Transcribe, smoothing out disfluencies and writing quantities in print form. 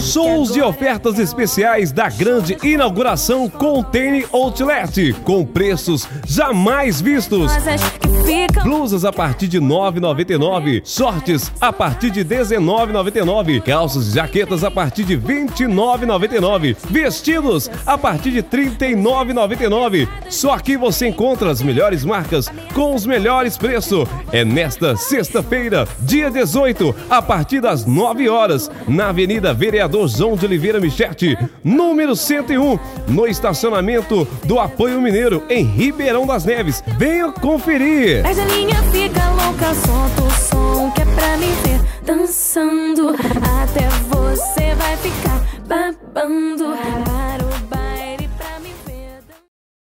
Sons de ofertas especiais da grande inauguração Container Outlet, com preços jamais vistos. Blusas a partir de R$ 9,99, shorts a partir de R$ 19,99, calças e jaquetas a partir de R$ 29,99, vestidos a partir de R$ 39,99. Só aqui você encontra as melhores marcas com os melhores preços. É nesta sexta-feira, dia 18, a partir das 9 horas, na Avenida Vereador João de Oliveira Michetti, número 101, no estacionamento do Apoio Mineiro, em Ribeirão das Neves. Venha conferir! Mas a linha fica louca, solta o som que é pra me ver dançando. Até você vai ficar babando.